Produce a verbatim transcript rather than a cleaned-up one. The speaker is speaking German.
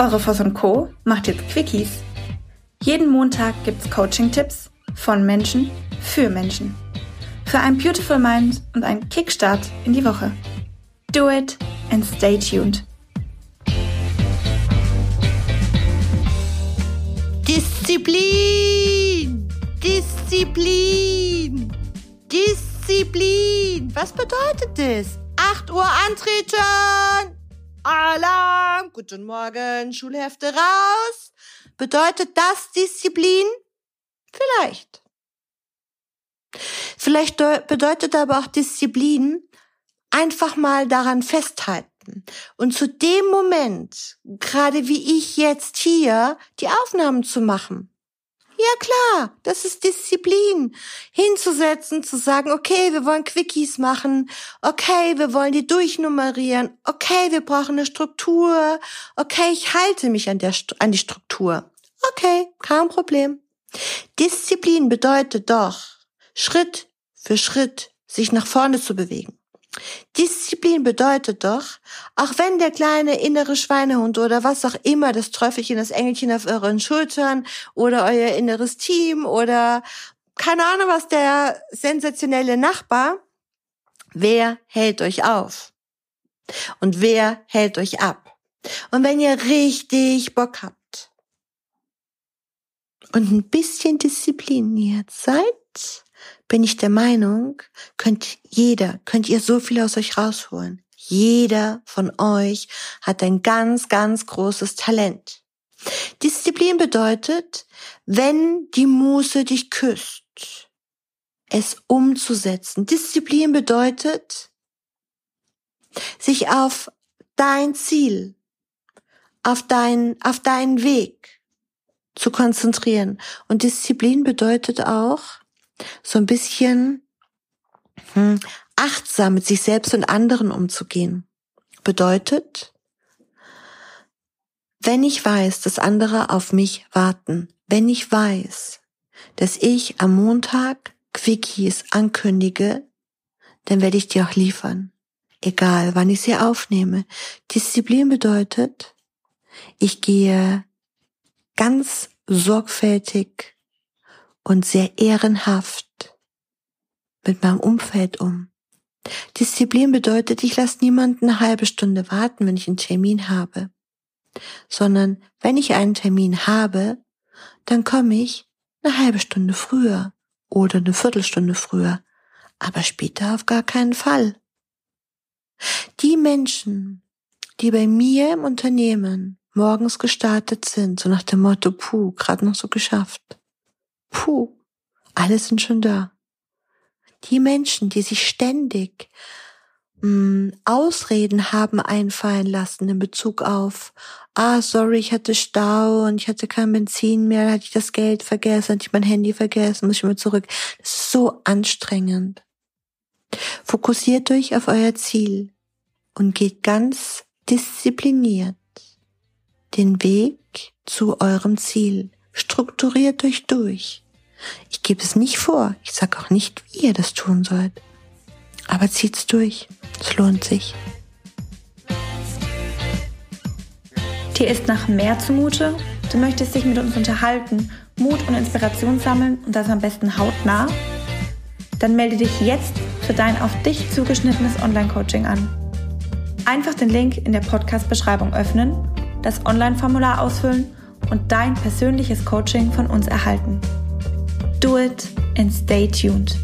Eure Voss und Co. macht jetzt Quickies. Jeden Montag gibt's Coaching-Tipps von Menschen für Menschen. Für ein Beautiful Mind und einen Kickstart in die Woche. Do it and stay tuned. Disziplin! Disziplin! Disziplin! Was bedeutet das? acht Uhr antreten! Alarm! Guten Morgen, Schulhefte raus! Bedeutet das Disziplin? Vielleicht. Vielleicht bedeutet aber auch Disziplin, einfach mal daran festhalten. Und zu dem Moment, gerade wie ich jetzt hier, die Aufnahmen zu machen. Ja klar, das ist Disziplin. Hinzusetzen, zu sagen, okay, wir wollen Quickies machen. Okay, wir wollen die durchnummerieren. Okay, wir brauchen eine Struktur. Okay, ich halte mich an der an die Struktur. Okay, kein Problem. Disziplin bedeutet doch, Schritt für Schritt sich nach vorne zu bewegen. Disziplin bedeutet doch, auch wenn der kleine innere Schweinehund oder was auch immer, das Teufelchen, das Engelchen auf euren Schultern oder euer inneres Team oder keine Ahnung was, der sensationelle Nachbar, wer hält euch auf? Und wer hält euch ab? Und wenn ihr richtig Bock habt und ein bisschen diszipliniert seid, bin ich der Meinung, könnt jeder, könnt ihr so viel aus euch rausholen. Jeder von euch hat ein ganz, ganz großes Talent. Disziplin bedeutet, wenn die Muse dich küsst, es umzusetzen. Disziplin bedeutet, sich auf dein Ziel, auf deinen, auf deinen Weg zu konzentrieren. Und Disziplin bedeutet auch, so ein bisschen hm, achtsam mit sich selbst und anderen umzugehen. Bedeutet, wenn ich weiß, dass andere auf mich warten, wenn ich weiß, dass ich am Montag Quickies ankündige, dann werde ich die auch liefern. Egal, wann ich sie aufnehme. Disziplin bedeutet, ich gehe ganz sorgfältig und sehr ehrenhaft mit meinem Umfeld um. Disziplin bedeutet, ich lasse niemanden eine halbe Stunde warten, wenn ich einen Termin habe. Sondern wenn ich einen Termin habe, dann komme ich eine halbe Stunde früher oder eine Viertelstunde früher, aber später auf gar keinen Fall. Die Menschen, die bei mir im Unternehmen morgens gestartet sind, so nach dem Motto, puh, gerade noch so geschafft. Puh, alle sind schon da. Die Menschen, die sich ständig mh, Ausreden haben einfallen lassen in Bezug auf, ah, sorry, ich hatte Stau und ich hatte kein Benzin mehr, hatte ich das Geld vergessen, hatte ich mein Handy vergessen, muss ich mal zurück. Das ist so anstrengend. Fokussiert euch auf euer Ziel und geht ganz diszipliniert den Weg zu eurem Ziel. Strukturiert euch durch. Ich gebe es nicht vor. Ich sage auch nicht, wie ihr das tun sollt. Aber zieht's durch. Es lohnt sich. Dir ist nach mehr zumute? Du möchtest dich mit uns unterhalten, Mut und Inspiration sammeln und das am besten hautnah? Dann melde dich jetzt für dein auf dich zugeschnittenes Online-Coaching an. Einfach den Link in der Podcast-Beschreibung öffnen, das Online-Formular ausfüllen und dein persönliches Coaching von uns erhalten. Do it and stay tuned.